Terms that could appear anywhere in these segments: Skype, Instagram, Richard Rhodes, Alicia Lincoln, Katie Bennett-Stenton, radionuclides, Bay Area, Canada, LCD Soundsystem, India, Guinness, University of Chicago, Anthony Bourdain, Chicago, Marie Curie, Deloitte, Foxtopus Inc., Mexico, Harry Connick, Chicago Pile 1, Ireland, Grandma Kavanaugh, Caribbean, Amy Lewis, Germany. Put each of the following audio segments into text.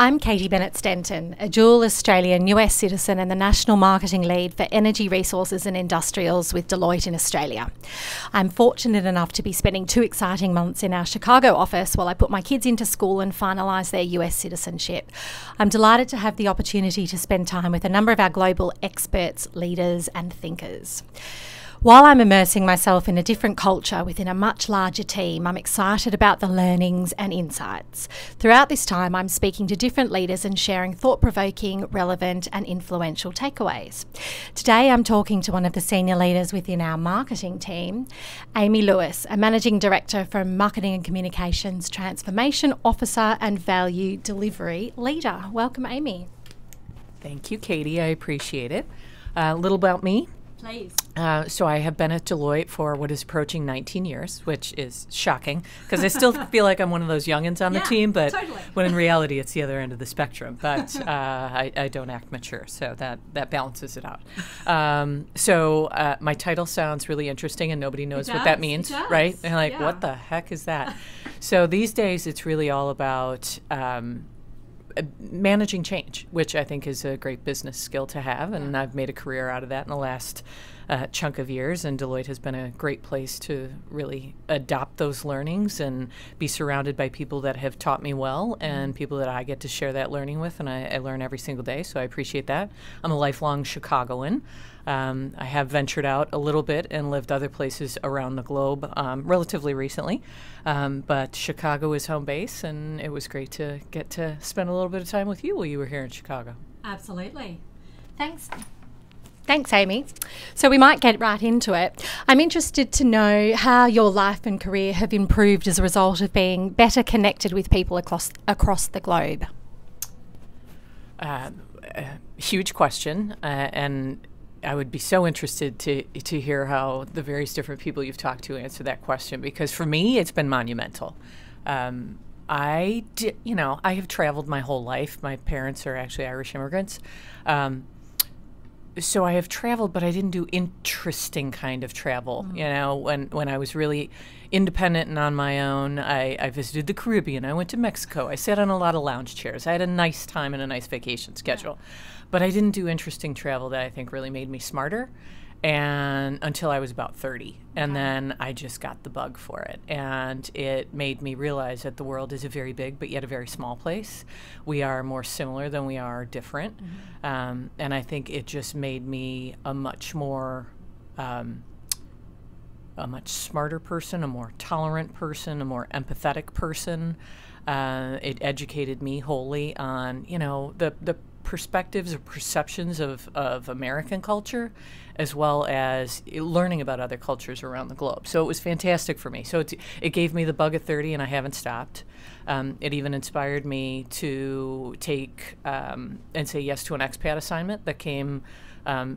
I'm Katie Bennett-Stenton, a dual Australian-US citizen and the National Marketing Lead for Energy Resources and Industrials with Deloitte in Australia. I'm fortunate enough to be spending 2 exciting months in our Chicago office while I put my kids into school and finalise their US citizenship. I'm delighted to have the opportunity to spend time with a number of our global experts, leaders and thinkers. While I'm immersing myself in a different culture within a much larger team, I'm excited about the learnings and insights. Throughout this time, I'm speaking to different leaders and sharing thought-provoking, relevant and influential takeaways. Today, I'm talking to one of the senior leaders within our marketing team, Amy Lewis, a Managing Director from Marketing and Communications Transformation Officer and Value Delivery Leader. Welcome, Amy. Thank you, Katie. I appreciate it. A little about me. Please. So I have been at Deloitte for what is approaching 19 years, which is shocking because I still feel like I'm one of those youngins on the team, but totally. When in reality it's the other end of the spectrum. But I don't act mature, so that balances it out. So my title sounds really interesting and nobody knows what that means, right? And like, what the heck is that? So these days it's really all about managing change, which I think is a great business skill to have, and I've made a career out of that in the last chunk of years, and Deloitte has been a great place to really adopt those learnings and be surrounded by people that have taught me well and people that I get to share that learning with, and I learn every single day, so I appreciate that. I'm a lifelong Chicagoan. I have ventured out a little bit and lived other places around the globe relatively recently, but Chicago is home base, and it was great to get to spend a little bit of time with you while you were here in Chicago. Absolutely. Thanks, Amy. So we might get right into it. I'm interested to know how your life and career have improved as a result of being better connected with people across the globe. Huge question, and I would be so interested to hear how the various different people you've talked to answer that question, because for me it's been monumental. I have traveled my whole life. My parents are actually Irish immigrants. So I have traveled, but I didn't do interesting kind of travel. You know, when I was really independent and on my own, I visited the Caribbean. I went to Mexico. I sat on a lot of lounge chairs. I had a nice time and a nice vacation schedule. Yeah. But I didn't do interesting travel that I think really made me smarter, and until I was about 30. And then I just got the bug for it. And it made me realize that the world is a very big, but yet a very small place. We are more similar than we are different. And I think it just made me a much smarter person, a more tolerant person, a more empathetic person. It educated me wholly on, the perspectives or perceptions of American culture, as well as learning about other cultures around the globe. So it was fantastic for me. So it gave me the bug at 30, and I haven't stopped. It even inspired me to take and say yes to an expat assignment that came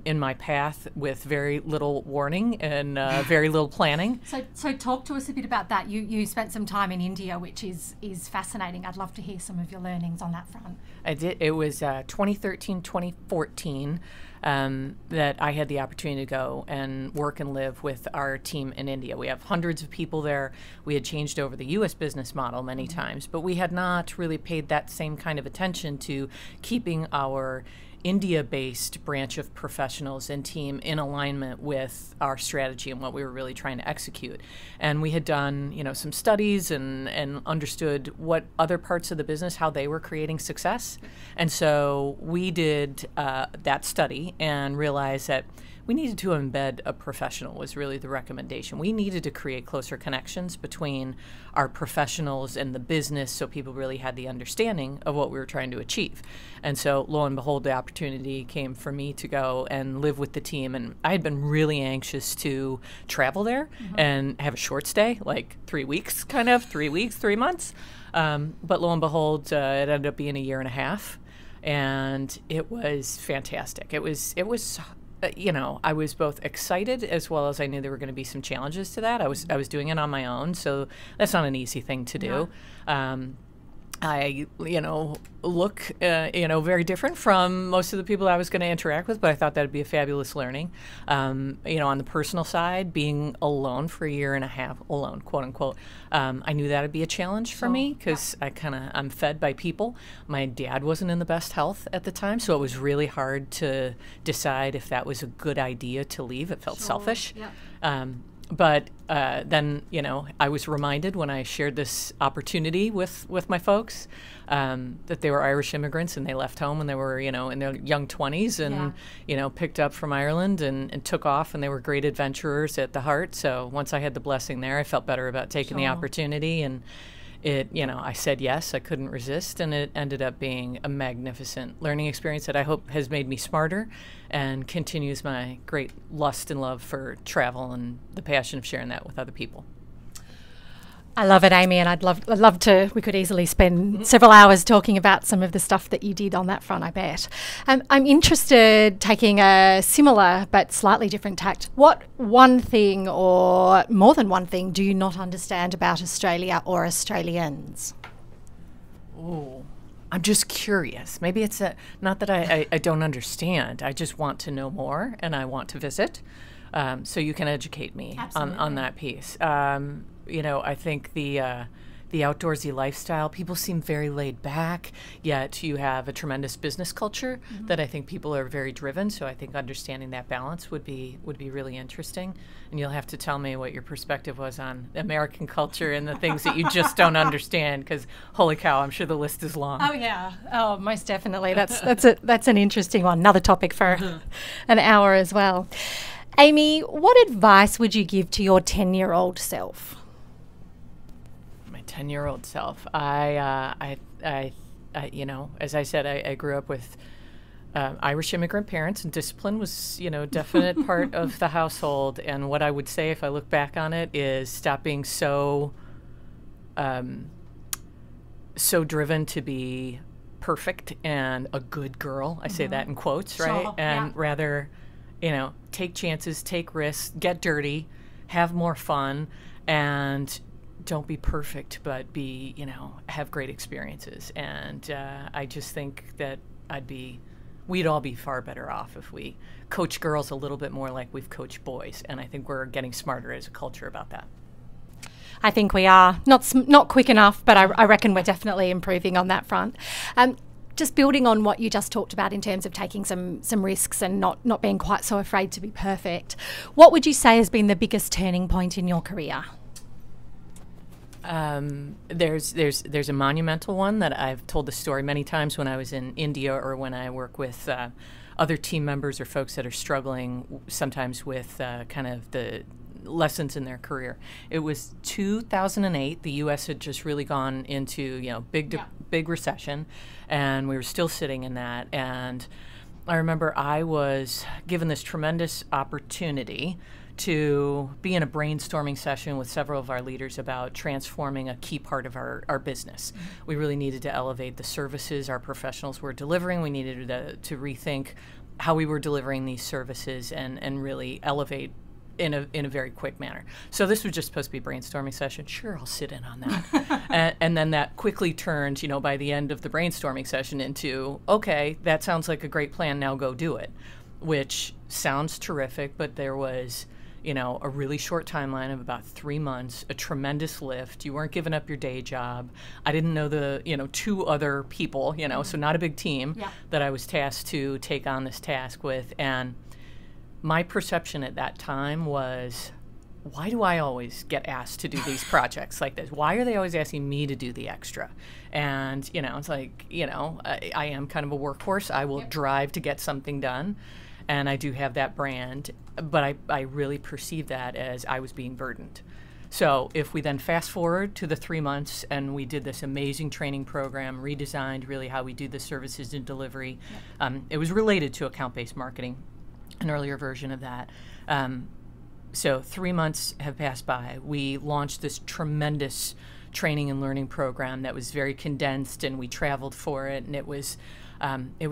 in my path with very little warning and very little planning. So talk to us a bit about that. You spent some time in India, which is fascinating. I'd love to hear some of your learnings on that front. I did. It was 2013, 2014 that I had the opportunity to go and work and live with our team in India. We have hundreds of people there. We had changed over the U.S. business model many times, but we had not really paid that same kind of attention to keeping our India-based branch of professionals and team in alignment with our strategy and what we were really trying to execute. And we had done, some studies and understood what other parts of the business, how they were creating success. And so we did that study and realized that we needed to embed a professional was really the recommendation. We needed to create closer connections between our professionals and the business so people really had the understanding of what we were trying to achieve. And so lo and behold, the opportunity came for me to go and live with the team. And I had been really anxious to travel there and have a short stay, like 3 weeks, 3 months. But lo and behold, it ended up being a year and a half. And it was fantastic. It was I was both excited as well as I knew there were going to be some challenges to that. I was doing it on my own, so that's not an easy thing to do. I, look, very different from most of the people I was going to interact with, but I thought that'd be a fabulous learning. On the personal side, being alone for a year and a half, alone, quote unquote, I knew that'd be a challenge for me because I'm fed by people. My dad wasn't in the best health at the time, so it was really hard to decide if that was a good idea to leave. It felt selfish. Yeah. But then, I was reminded when I shared this opportunity with my folks that they were Irish immigrants and they left home when they were, in their young 20s and, picked up from Ireland and took off, and they were great adventurers at the heart. So once I had the blessing there, I felt better about taking the opportunity, and it, I said yes, I couldn't resist, and it ended up being a magnificent learning experience that I hope has made me smarter and continues my great lust and love for travel and the passion of sharing that with other people. I love it, Amy, and I'd love to, we could easily spend several hours talking about some of the stuff that you did on that front, I bet. I'm interested, taking a similar but slightly different tact, what one thing or more than one thing do you not understand about Australia or Australians? Oh, I'm just curious. Maybe it's not that I don't understand. I just want to know more and I want to visit. So you can educate me on that piece. I think the outdoorsy lifestyle, people seem very laid back, yet you have a tremendous business culture that I think people are very driven. So I think understanding that balance would be really interesting. And you'll have to tell me what your perspective was on American culture and the things that you just don't understand, because holy cow, I'm sure the list is long. Oh yeah, oh most definitely. That's an interesting one. Another topic for an hour as well. Amy, what advice would you give to your 10-year-old self? 10-year-old self. I as I said, I grew up with Irish immigrant parents, and discipline was, definite part of the household. And what I would say, if I look back on it, is stop being so, so driven to be perfect and a good girl. I say that in quotes, right? Sure, and rather, take chances, take risks, get dirty, have more fun, and don't be perfect, but be, have great experiences. And I just think that we'd all be far better off if we coach girls a little bit more like we've coached boys. And I think we're getting smarter as a culture about that. I think we are. Not quick enough, but I reckon we're definitely improving on that front. Just building on what you just talked about in terms of taking some risks and not being quite so afraid to be perfect, what would you say has been the biggest turning point in your career? There's a monumental one that I've told the story many times when I was in India, or when I work with other team members or folks that are struggling sometimes with kind of the lessons in their career. It was 2008. The U.S. had just really gone into big recession, and we were still sitting in that. And I remember I was given this tremendous opportunity to be in a brainstorming session with several of our leaders about transforming a key part of our business. We really needed to elevate the services our professionals were delivering. We needed to rethink how we were delivering these services and really elevate in a very quick manner. So this was just supposed to be a brainstorming session. Sure, I'll sit in on that. and then that quickly turned, by the end of the brainstorming session into, okay, that sounds like a great plan, now go do it, which sounds terrific, but there was a really short timeline of about 3 months, a tremendous lift. You weren't giving up your day job. I didn't know the, two other people, so not a big team that I was tasked to take on this task with. And my perception at that time was, why do I always get asked to do these projects like this? Why are they always asking me to do the extra? And, it's like, I am kind of a workhorse. I will drive to get something done. And I do have that brand, but I really perceived that as I was being burdened. So if we then fast forward to the 3 months, and we did this amazing training program, redesigned really how we do the services and delivery. It was related to account-based marketing, an earlier version of that. So 3 months have passed by. We launched this tremendous training and learning program that was very condensed, and we traveled for it, and it was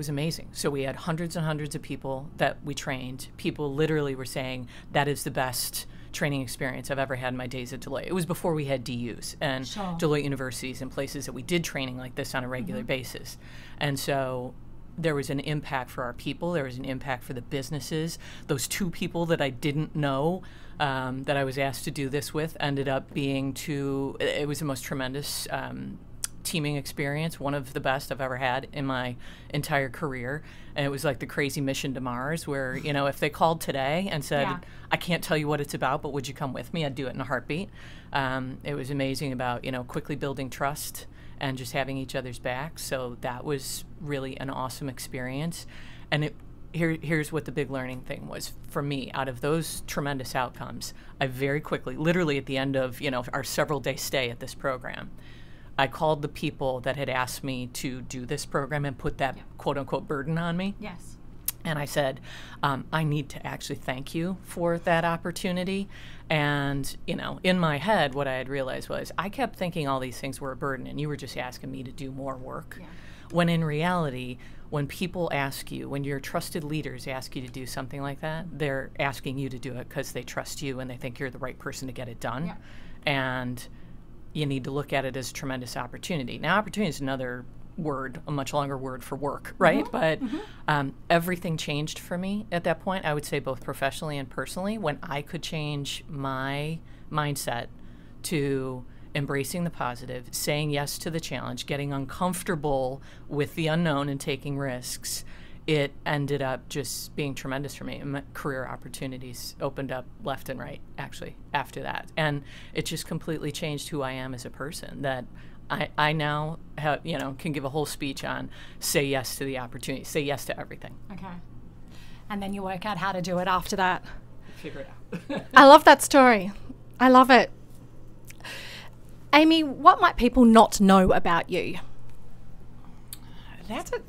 amazing. So we had hundreds and hundreds of people that we trained. People literally were saying, that is the best training experience I've ever had in my days at Deloitte. It was before we had DUs and sure. Deloitte universities and places that we did training like this on a regular mm-hmm. basis. And so there was an impact for our people. There was an impact for the businesses. Those two people that I didn't know that I was asked to do this with ended up being two. It was the most tremendous teaming experience, one of the best I've ever had in my entire career. And it was like the crazy mission to Mars where, you know, if they called today and said, yeah. I can't tell you what it's about, but would you come with me? I'd do it in a heartbeat. It was amazing about, you know, quickly building trust and just having each other's back. So that was really an awesome experience. And here's what the big learning thing was for me. Out of those tremendous outcomes, I very quickly, literally at the end of, you know, our several day stay at this program, I called the people that had asked me to do this program and put that yeah. quote unquote burden on me. Yes. And I said, I need to actually thank you for that opportunity. And, you know, in my head, what I had realized was I kept thinking all these things were a burden and you were just asking me to do more work. Yeah. When in reality, when people ask you, when your trusted leaders ask you to do something like that, they're asking you to do it because they trust you and they think you're the right person to get it done. Yeah. And you need to look at it as a tremendous opportunity. Now, opportunity is another word, a much longer word for work, right? Mm-hmm. But mm-hmm. Everything changed for me at that point, I would say both professionally and personally, when I could change my mindset to embracing the positive, saying yes to the challenge, getting uncomfortable with the unknown and taking risks. It ended up just being tremendous for me. And my career opportunities opened up left and right, actually, after that. And it just completely changed who I am as a person, that I now have, you know, can give a whole speech on say yes to the opportunity, say yes to everything. Okay. And then you work out how to do it after that. Figure it out. I love that story. I love it. Amy, what might people not know about you?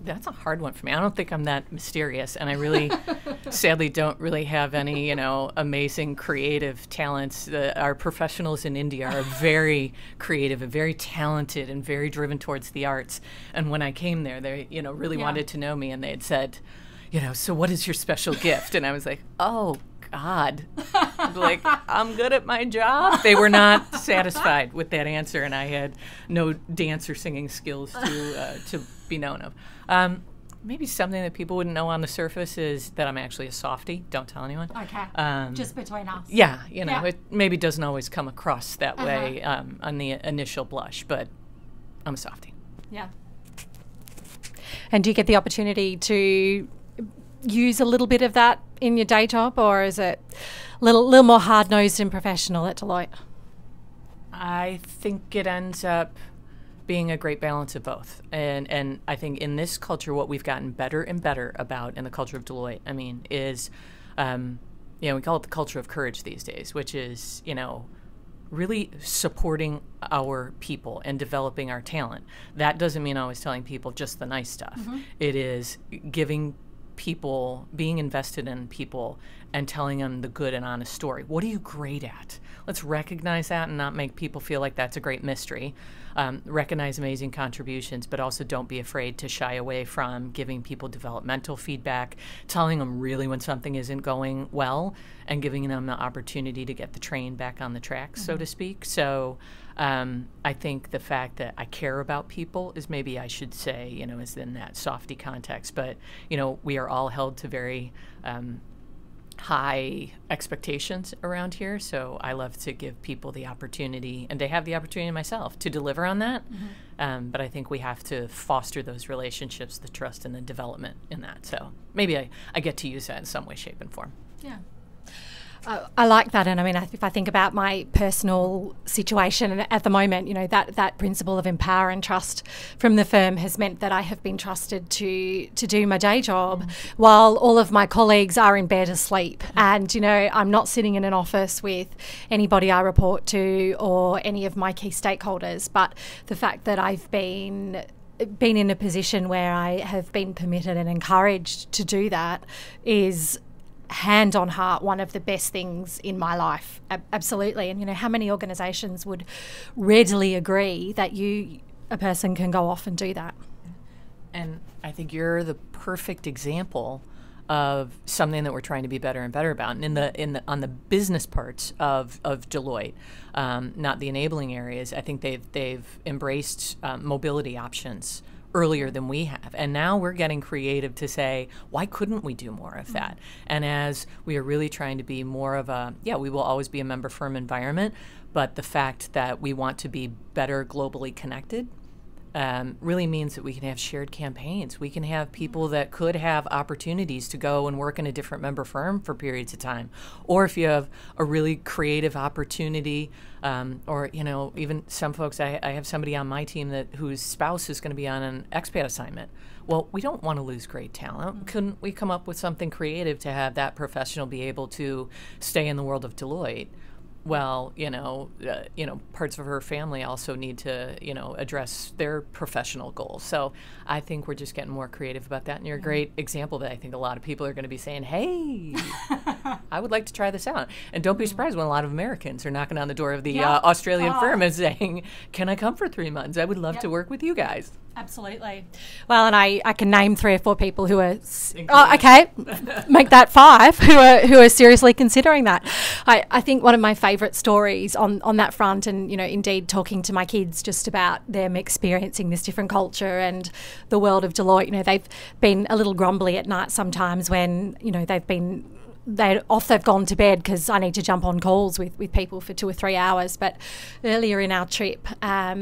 That's a hard one for me. I don't think I'm that mysterious, and I really, sadly, don't really have any, you know, amazing creative talents. Our professionals in India are very creative and very talented and very driven towards the arts. And when I came there, they, you know, really yeah. wanted to know me, and they had said, you know, so what is your special gift? And I was like, oh God, like I'm good at my job. They were not satisfied with that answer, and I had no dance or singing skills to be known of. Maybe something that people wouldn't know on the surface is that I'm actually a softie. Don't tell anyone. Okay. Just between us. Yeah, you know, yeah. it maybe doesn't always come across that uh-huh. way on the initial blush, but I'm a softie. Yeah. And do you get the opportunity to use a little bit of that in your day job, or is it a little more hard-nosed and professional at Deloitte? I think it ends up being a great balance of both. And I think in this culture, what we've gotten better and better about in the culture of Deloitte, I mean, is, you know, we call it the culture of courage these days, which is, you know, really supporting our people and developing our talent. That doesn't mean always telling people just the nice stuff. Mm-hmm. It is giving people, being invested in people and telling them the good and honest story. What are you great at? Let's recognize that and not make people feel like that's a great mystery. Recognize amazing contributions, but also don't be afraid to shy away from giving people developmental feedback, telling them really when something isn't going well, and giving them the opportunity to get the train back on the tracks, mm-hmm. so to speak. So I think the fact that I care about people is maybe I should say, you know, is in that softy context. But, you know, we are all held to very high expectations around here. So I love to give people the opportunity, and to have the opportunity myself to deliver on that. Mm-hmm. But I think we have to foster those relationships, the trust and the development in that. So maybe I get to use that in some way, shape and form. Yeah. I like that, and I mean, if I think about my personal situation at the moment, you know, that principle of empower and trust from the firm has meant that I have been trusted to do my day job mm-hmm. while all of my colleagues are in bed asleep. Mm-hmm. And, you know, I'm not sitting in an office with anybody I report to or any of my key stakeholders, but the fact that I've been in a position where I have been permitted and encouraged to do that is, hand on heart, one of the best things in my life. Absolutely. And you know, how many organizations would readily agree that a person can go off and do that? And I think you're the perfect example of something that we're trying to be better and better about. And on the business parts of Deloitte, not the enabling areas, I think they've embraced mobility options earlier than we have. And now we're getting creative to say, why couldn't we do more of that? And as we are really trying to be more of a, yeah, we will always be a member firm environment, but the fact that we want to be better globally connected really means that we can have shared campaigns. We can have people that could have opportunities to go and work in a different member firm for periods of time. Or if you have a really creative opportunity, or, you know, even some folks, I have somebody on my team that whose spouse is going to be on an expat assignment. Well, we don't want to lose great talent. Couldn't we come up with something creative to have that professional be able to stay in the world of Deloitte? Well, you know, parts of her family also need to, you know, address their professional goals. So I think we're just getting more creative about that. And you're a great example that I think a lot of people are going to be saying, hey, I would like to try this out. And don't be surprised when a lot of Americans are knocking on the door of the Australian firm and saying, can I come for 3 months? I would love to work with you guys. Absolutely. Well, and I can name 3 or 4 people who are, make that 5, who are seriously considering that. I think one of my favourite stories on that front, and, you know, indeed talking to my kids just about them experiencing this different culture and the world of Deloitte, you know, they've been a little grumbly at night sometimes when, you know, they've gone to bed because I need to jump on calls with people for 2 or 3 hours. But earlier in our trip,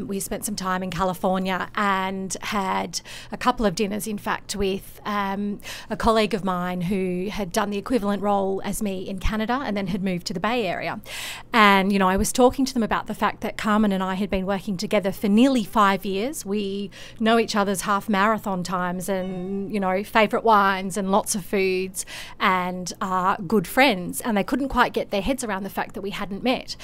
we spent some time in California and had a couple of dinners, in fact, with a colleague of mine who had done the equivalent role as me in Canada and then had moved to the Bay Area. And, you know, I was talking to them about the fact that Carmen and I had been working together for nearly 5 years. We know each other's half marathon times and, you know, favourite wines and lots of foods and good friends, and they couldn't quite get their heads around the fact that we hadn't met.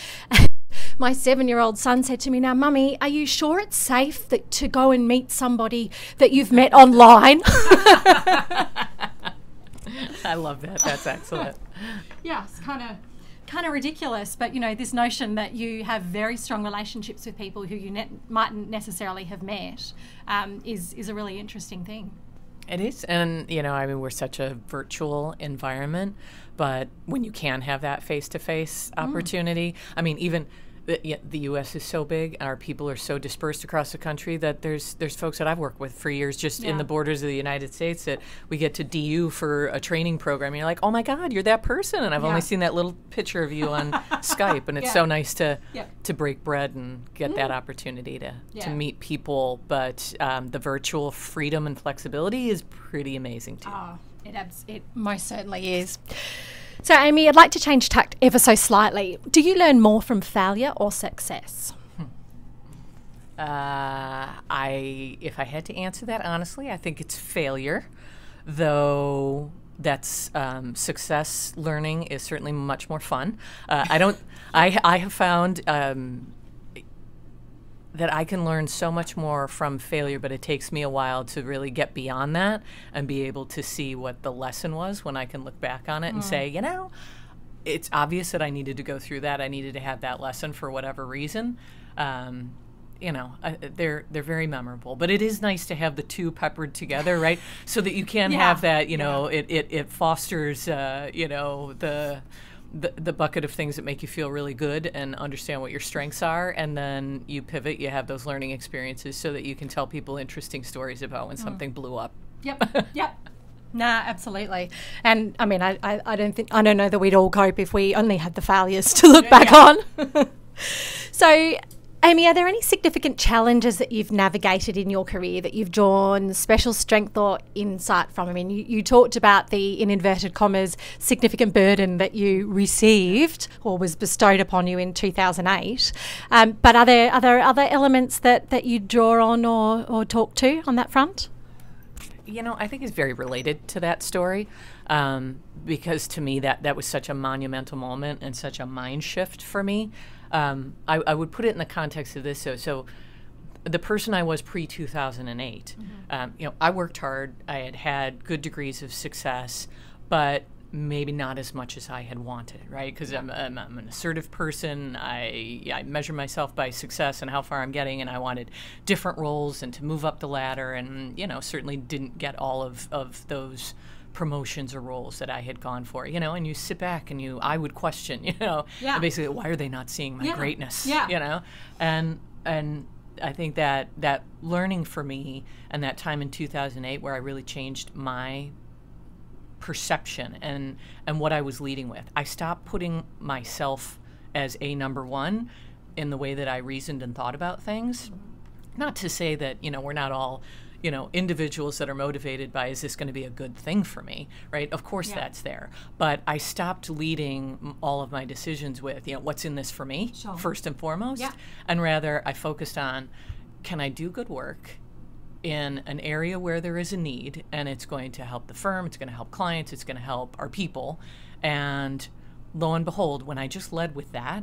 My 7-year-old son said to me, now, Mummy, are you sure it's safe that to go and meet somebody that you've met online? I love that. That's excellent. Yeah, it's kind of ridiculous, but, you know, this notion that you have very strong relationships with people who you mightn't necessarily have met is a really interesting thing. It is. And, you know, I mean, we're such a virtual environment, but when you can have that face-to-face opportunity, I mean, even the U.S. is so big and our people are so dispersed across the country that there's folks that I've worked with for years just in the borders of the United States that we get to DU for a training program. And you're like, oh, my God, you're that person. And I've only seen that little picture of you on Skype. And it's so nice to break bread and get that opportunity to meet people. But the virtual freedom and flexibility is pretty amazing, too. Oh, it most certainly is. So, Amy, I'd like to change tact ever so slightly. Do you learn more from failure or success? If I had to answer that honestly, I think it's failure, though that's success learning is certainly much more fun. I have found that I can learn so much more from failure, but it takes me a while to really get beyond that and be able to see what the lesson was when I can look back on it and say, you know, it's obvious that I needed to go through that. I needed to have that lesson for whatever reason. You know, they're very memorable, but it is nice to have the two peppered together, right? So that you can have that, you know, it fosters, you know, the bucket of things that make you feel really good and understand what your strengths are, and then you pivot, you have those learning experiences so that you can tell people interesting stories about when something blew up. Yep, yep. Nah, absolutely. And I mean, I don't know that we'd all cope if we only had the failures to look back on. So, Amy, are there any significant challenges that you've navigated in your career that you've drawn special strength or insight from? I mean, you talked about the, in inverted commas, significant burden that you received or was bestowed upon you in 2008. But are there other elements that you draw on or talk to on that front? You know, I think it's very related to that story because to me that was such a monumental moment and such a mind shift for me. I would put it in the context of this. So the person I was pre-2008, you know, I worked hard. I had good degrees of success, but maybe not as much as I had wanted, right? Because I'm an assertive person. I measure myself by success and how far I'm getting, and I wanted different roles and to move up the ladder, and, you know, certainly didn't get all of those promotions or roles that I had gone for, you know, and you sit back and I would question, you know, yeah. basically, why are they not seeing my yeah. greatness, yeah. you know? And I think that that learning for me and that time in 2008 where I really changed my perception and what I was leading with. I stopped putting myself as a number one in the way that I reasoned and thought about things. Not to say that, you know, we're not all, you know, individuals that are motivated by, is this going to be a good thing for me, right? Of course yeah. that's there. But I stopped leading all of my decisions with, you know, what's in this for me, sure. first and foremost. Yeah. And rather, I focused on, can I do good work in an area where there is a need, and it's going to help the firm, it's going to help clients, it's going to help our people. And lo and behold, when I just led with that,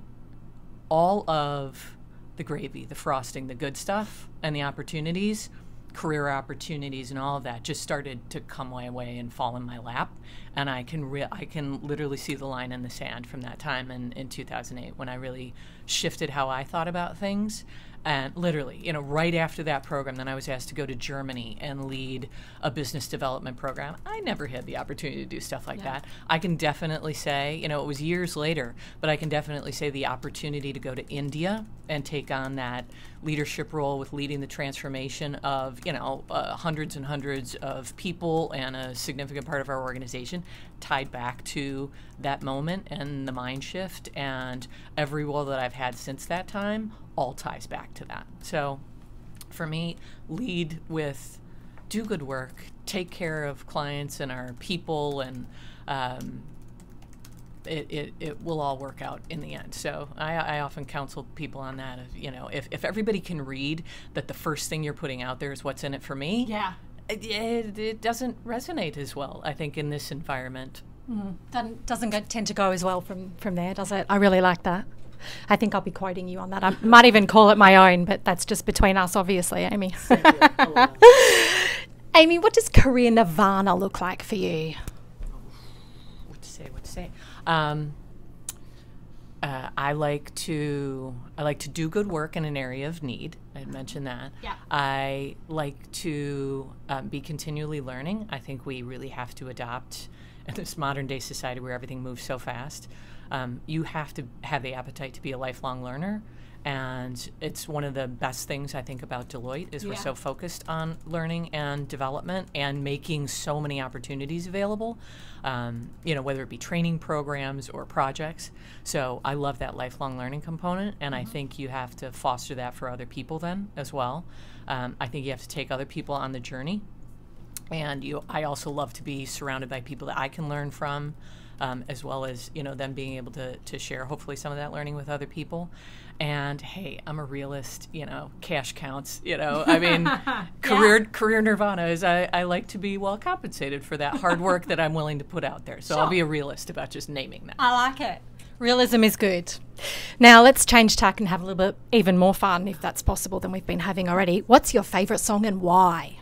all of the gravy, the frosting, the good stuff, and the opportunities, career opportunities, and all of that just started to come my way and fall in my lap. And I can literally see the line in the sand from that time in 2008 when I really shifted how I thought about things. And literally, you know, right after that program, then I was asked to go to Germany and lead a business development program. I never had the opportunity to do stuff like yeah. that. I can definitely say, you know, it was years later, but I can definitely say the opportunity to go to India and take on that leadership role with leading the transformation of, you know, hundreds and hundreds of people and a significant part of our organization tied back to that moment and the mind shift, and every role that I've had since that time all ties back to that. So for me, lead with do good work, take care of clients and our people, and it will all work out in the end. So I often counsel people on that, of, you know, if everybody can read that the first thing you're putting out there is what's in it for me, yeah, it doesn't resonate as well, I think, in this environment. Mm. Doesn't tend to go as well from there, does it? I really like that. I think I'll be quoting you on that. I might even call it my own, but that's just between us, obviously, Amy. Amy, what does career nirvana look like for you? What to say? What to say? I like to do good work in an area of need. I had mentioned that. Yeah. I like to be continually learning. I think we really have to adopt in this modern day society where everything moves so fast. You have to have the appetite to be a lifelong learner, and it's one of the best things I think about Deloitte is yeah. we're so focused on learning and development and making so many opportunities available, you know, whether it be training programs or projects. So I love that lifelong learning component, and mm-hmm. I think you have to foster that for other people then as well. I think you have to take other people on the journey, and I also love to be surrounded by people that I can learn from. As well as, you know, them being able to share hopefully some of that learning with other people. And hey, I'm a realist, you know, cash counts, you know, I mean, yeah. career nirvana is I like to be well compensated for that hard work that I'm willing to put out there. So sure. I'll be a realist about just naming that. I like it. Realism is good. Now let's change tack and have a little bit even more fun, if that's possible, than we've been having already. What's your favourite song and why?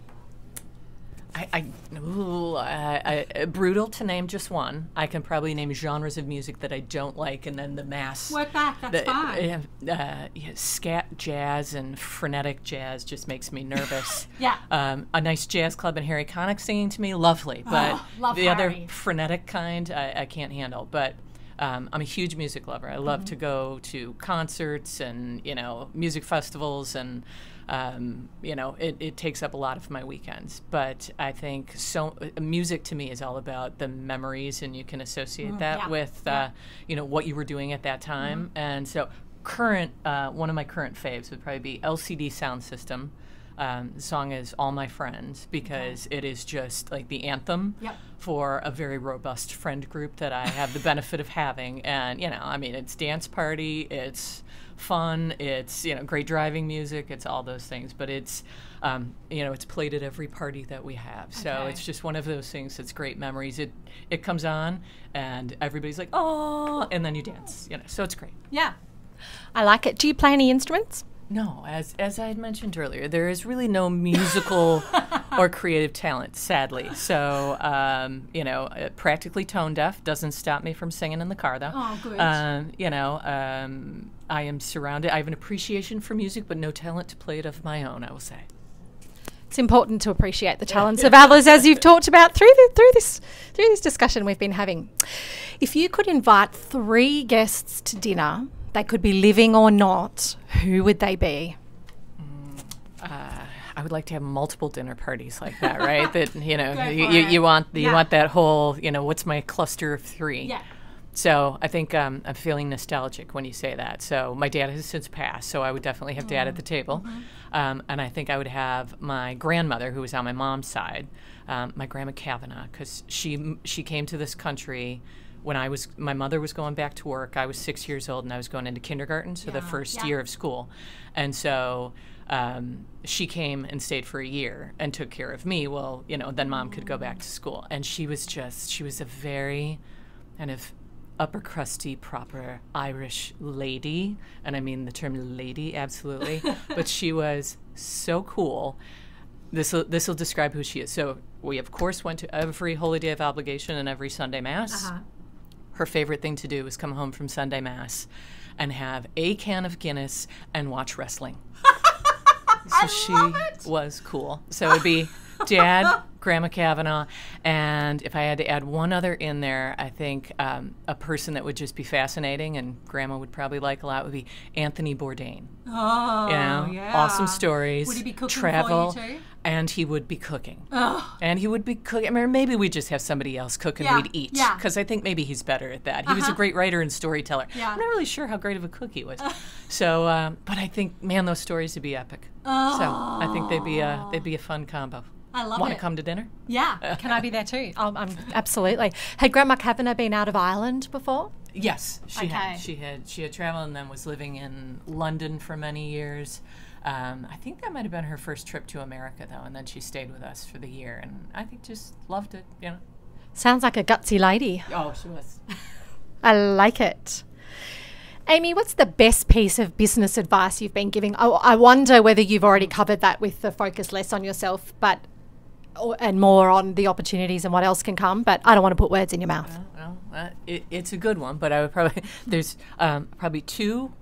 Brutal to name just one. I can probably name genres of music that I don't like, and then the mass. Work back, that's fine. Yeah, scat jazz and frenetic jazz just makes me nervous. yeah. A nice jazz club and Harry Connick singing to me, lovely. But other frenetic kind, I can't handle. But I'm a huge music lover. I love mm-hmm. to go to concerts and, you know, music festivals, and you know, it takes up a lot of my weekends. But I think music to me is all about the memories, and you can associate that yeah. with, you know, what you were doing at that time. Mm-hmm. And so one of my current faves would probably be LCD Soundsystem. The song is All My Friends, because okay. it is just like the anthem yep. for a very robust friend group that I have the benefit of having. And, you know, I mean, it's dance party, it's fun, it's, you know, great driving music, it's all those things. But it's, you know, it's played at every party that we have. So okay. it's just one of those things that's great memories. It comes on and everybody's like, oh, and then you dance, you know, so it's great. Yeah, I like it. Do you play any instruments? No, as I had mentioned earlier, there is really no musical or creative talent, sadly. So, you know, practically tone deaf. Doesn't stop me from singing in the car, though. Oh, good. You know, I am surrounded. I have an appreciation for music, but no talent to play it of my own, I will say. It's important to appreciate the talents of others, as you've talked about through this discussion we've been having. If you could invite 3 guests to dinner, they could be living or not, who would they be? I would like to have multiple dinner parties like that, right? That, you know, you want that whole, you know, what's my cluster of 3? Yeah. So I think I'm feeling nostalgic when you say that. So my dad has since passed, so I would definitely have dad at the table. And I think I would have my grandmother, who was on my mom's side, my Grandma Kavanaugh, because she came to this country when my mother was going back to work. I was 6 years old and I was going into kindergarten, so the first year of school. And so she came and stayed for a year and took care of me. Well, you know, then mom could go back to school. And she was a very kind of upper crusty, proper Irish lady, and I mean the term lady absolutely, but she was so cool. This will describe who she is. So we of course went to every Holy Day of Obligation and every Sunday Mass. Her favorite thing to do was come home from Sunday Mass and have a can of Guinness and watch wrestling. So she was cool. So it'd be Dad, Grandma Kavanaugh, and if I had to add one other in there, I think a person that would just be fascinating and Grandma would probably like a lot would be Anthony Bourdain. Oh, you know, yeah. Awesome stories. Would he be cooking for you too? And he would be cooking. Oh. And he would be cooking. I mean, maybe we'd just have somebody else cook and we'd eat. Because I think maybe he's better at that. He was a great writer and storyteller. Yeah. I'm not really sure how great of a cook he was. So, but I think, man, those stories would be epic. Oh. So I think they'd be a fun combo. I love it. Want to come to dinner? Yeah. Can I be there too? Absolutely. Had Grandma Kavanaugh been out of Ireland before? Yes, she had traveled and then was living in London for many years. I think that might have been her first trip to America though, and then she stayed with us for the year, and I think just loved it, you know. Sounds like a gutsy lady. Oh, she was. I like it. Amy, what's the best piece of business advice you've been giving? I wonder whether you've already covered that with the focus less on yourself, but and more on the opportunities and what else can come, but I don't want to put words in your mouth. It's a good one, but I would probably there's probably 2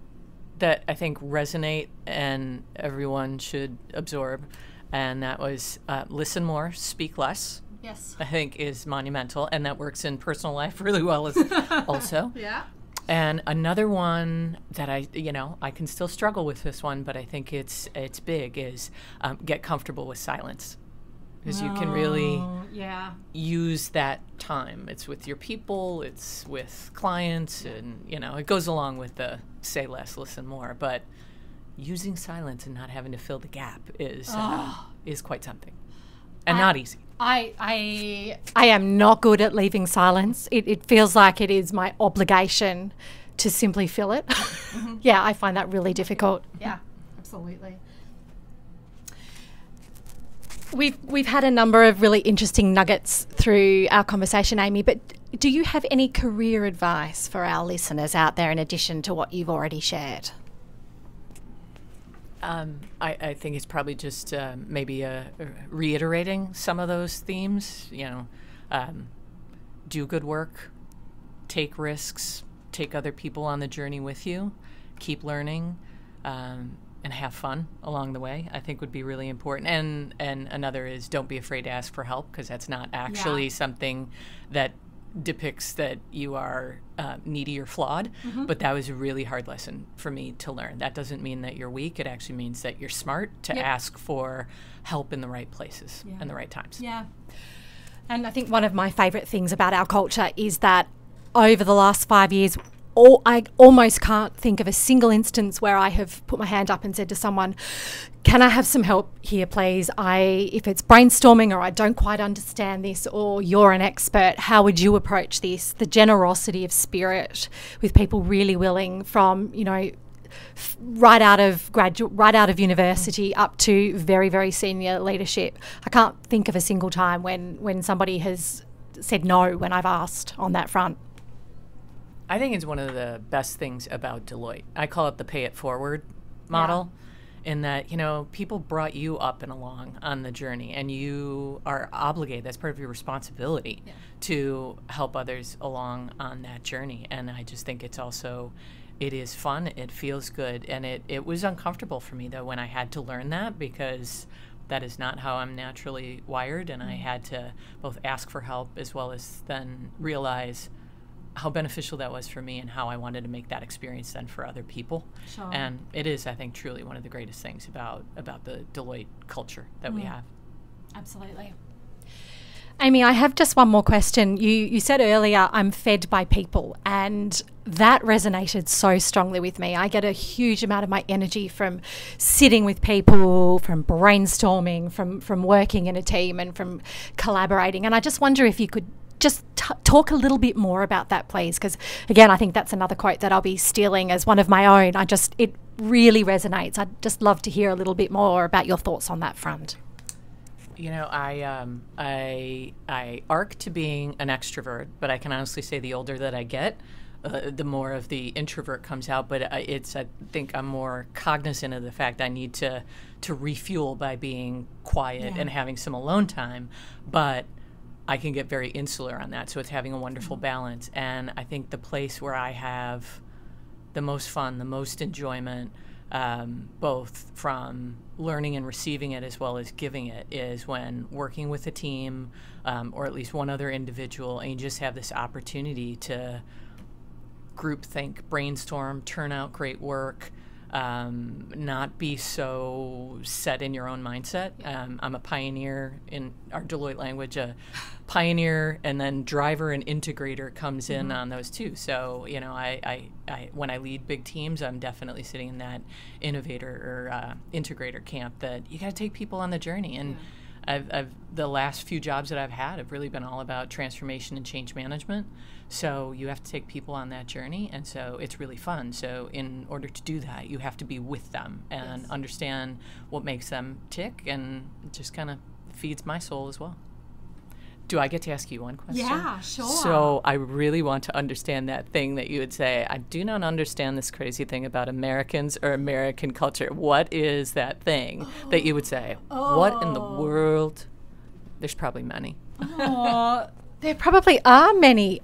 that I think resonate and everyone should absorb, and that was listen more, speak less. Yes, I think is monumental, and that works in personal life really well as also. Yeah. And another one that I can still struggle with this one, but I think it's big is get comfortable with silence. Because you can really use that time. It's with your people, it's with clients, and, you know, it goes along with the say less, listen more. But using silence and not having to fill the gap is quite something. And not easy. I am not good at leaving silence. It feels like it is my obligation to simply fill it. Yeah, I find that really difficult. Yeah, absolutely. We've had a number of really interesting nuggets through our conversation, Amy, but do you have any career advice for our listeners out there in addition to what you've already shared? I think it's probably just maybe reiterating some of those themes, you know, do good work, take risks, take other people on the journey with you, keep learning, and have fun along the way, I think would be really important. And another is don't be afraid to ask for help, because that's not actually something that depicts that you are needy or flawed, but that was a really hard lesson for me to learn. That doesn't mean that you're weak. It actually means that you're smart to ask for help in the right places and the right times. Yeah. And I think one of my favorite things about our culture is that over the last 5 years, I almost can't think of a single instance where I have put my hand up and said to someone, can I have some help here, please? If it's brainstorming or I don't quite understand this or you're an expert, how would you approach this? The generosity of spirit with people really willing from, you know, right out of university up to very, very senior leadership. I can't think of a single time when somebody has said no when I've asked on that front. I think it's one of the best things about Deloitte. I call it the pay it forward model, in that, you know, people brought you up and along on the journey, and you are obligated, that's part of your responsibility, to help others along on that journey. And I just think it's also, it is fun, it feels good, and it was uncomfortable for me, though, when I had to learn that, because that is not how I'm naturally wired, and I had to both ask for help as well as then realize how beneficial that was for me and how I wanted to make that experience then for other people. Sure. And it is, I think, truly one of the greatest things about the Deloitte culture that we have. Absolutely. Amy, I have just one more question. You said earlier, I'm fed by people, and that resonated so strongly with me. I get a huge amount of my energy from sitting with people, from brainstorming, from working in a team, and from collaborating. And I just wonder if you could just talk a little bit more about that, please, because again, I think that's another quote that I'll be stealing as one of my own. It really resonates. I'd just love to hear a little bit more about your thoughts on that front. You know, I arc to being an extrovert, but I can honestly say the older that I get, the more of the introvert comes out. But I think I'm more cognizant of the fact I need to refuel by being quiet and having some alone time. But I can get very insular on that, so it's having a wonderful balance. And I think the place where I have the most fun, the most enjoyment, both from learning and receiving it as well as giving it, is when working with a team or at least one other individual, and you just have this opportunity to group think, brainstorm, turn out great work, not be so set in your own mindset. I'm a pioneer in our Deloitte language. A pioneer and then driver and integrator comes in on those two. So, you know, I when I lead big teams, I'm definitely sitting in that innovator or integrator camp, that you got to take people on the journey. And the last few jobs that I've had have really been all about transformation and change management. So you have to take people on that journey, and so it's really fun. So in order to do that, you have to be with them and understand what makes them tick, and it just kind of feeds my soul as well. Do I get to ask you one question? Yeah, sure. So I really want to understand that thing that you would say, I do not understand this crazy thing about Americans or American culture. What is that thing that you would say? Oh. What in the world? There's probably many. Oh, there probably are many.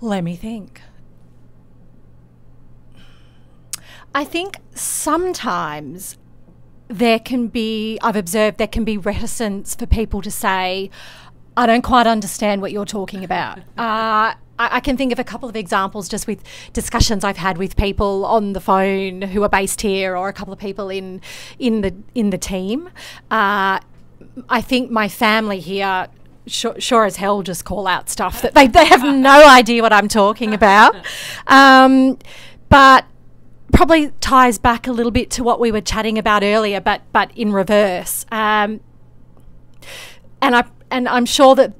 Let me think. I think sometimes I've observed there can be reticence for people to say, I don't quite understand what you're talking about. I can think of a couple of examples just with discussions I've had with people on the phone who are based here, or a couple of people in the team. I think my family here sure as hell just call out stuff that they have no idea what I'm talking about. But probably ties back a little bit to what we were chatting about earlier, but in reverse. And I'm sure that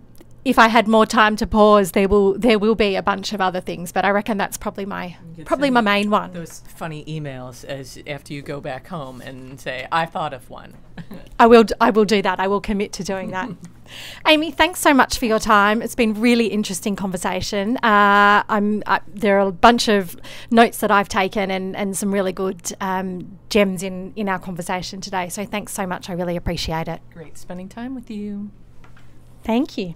if I had more time to pause, there will be a bunch of other things, but I reckon that's probably my main one. Those funny emails as after you go back home and say, I thought of one. I will do that. I will commit to doing that. Amy, thanks so much for your time. It's been really interesting conversation. There are a bunch of notes that I've taken and some really good gems in our conversation today. So thanks so much. I really appreciate it. Great spending time with you. Thank you.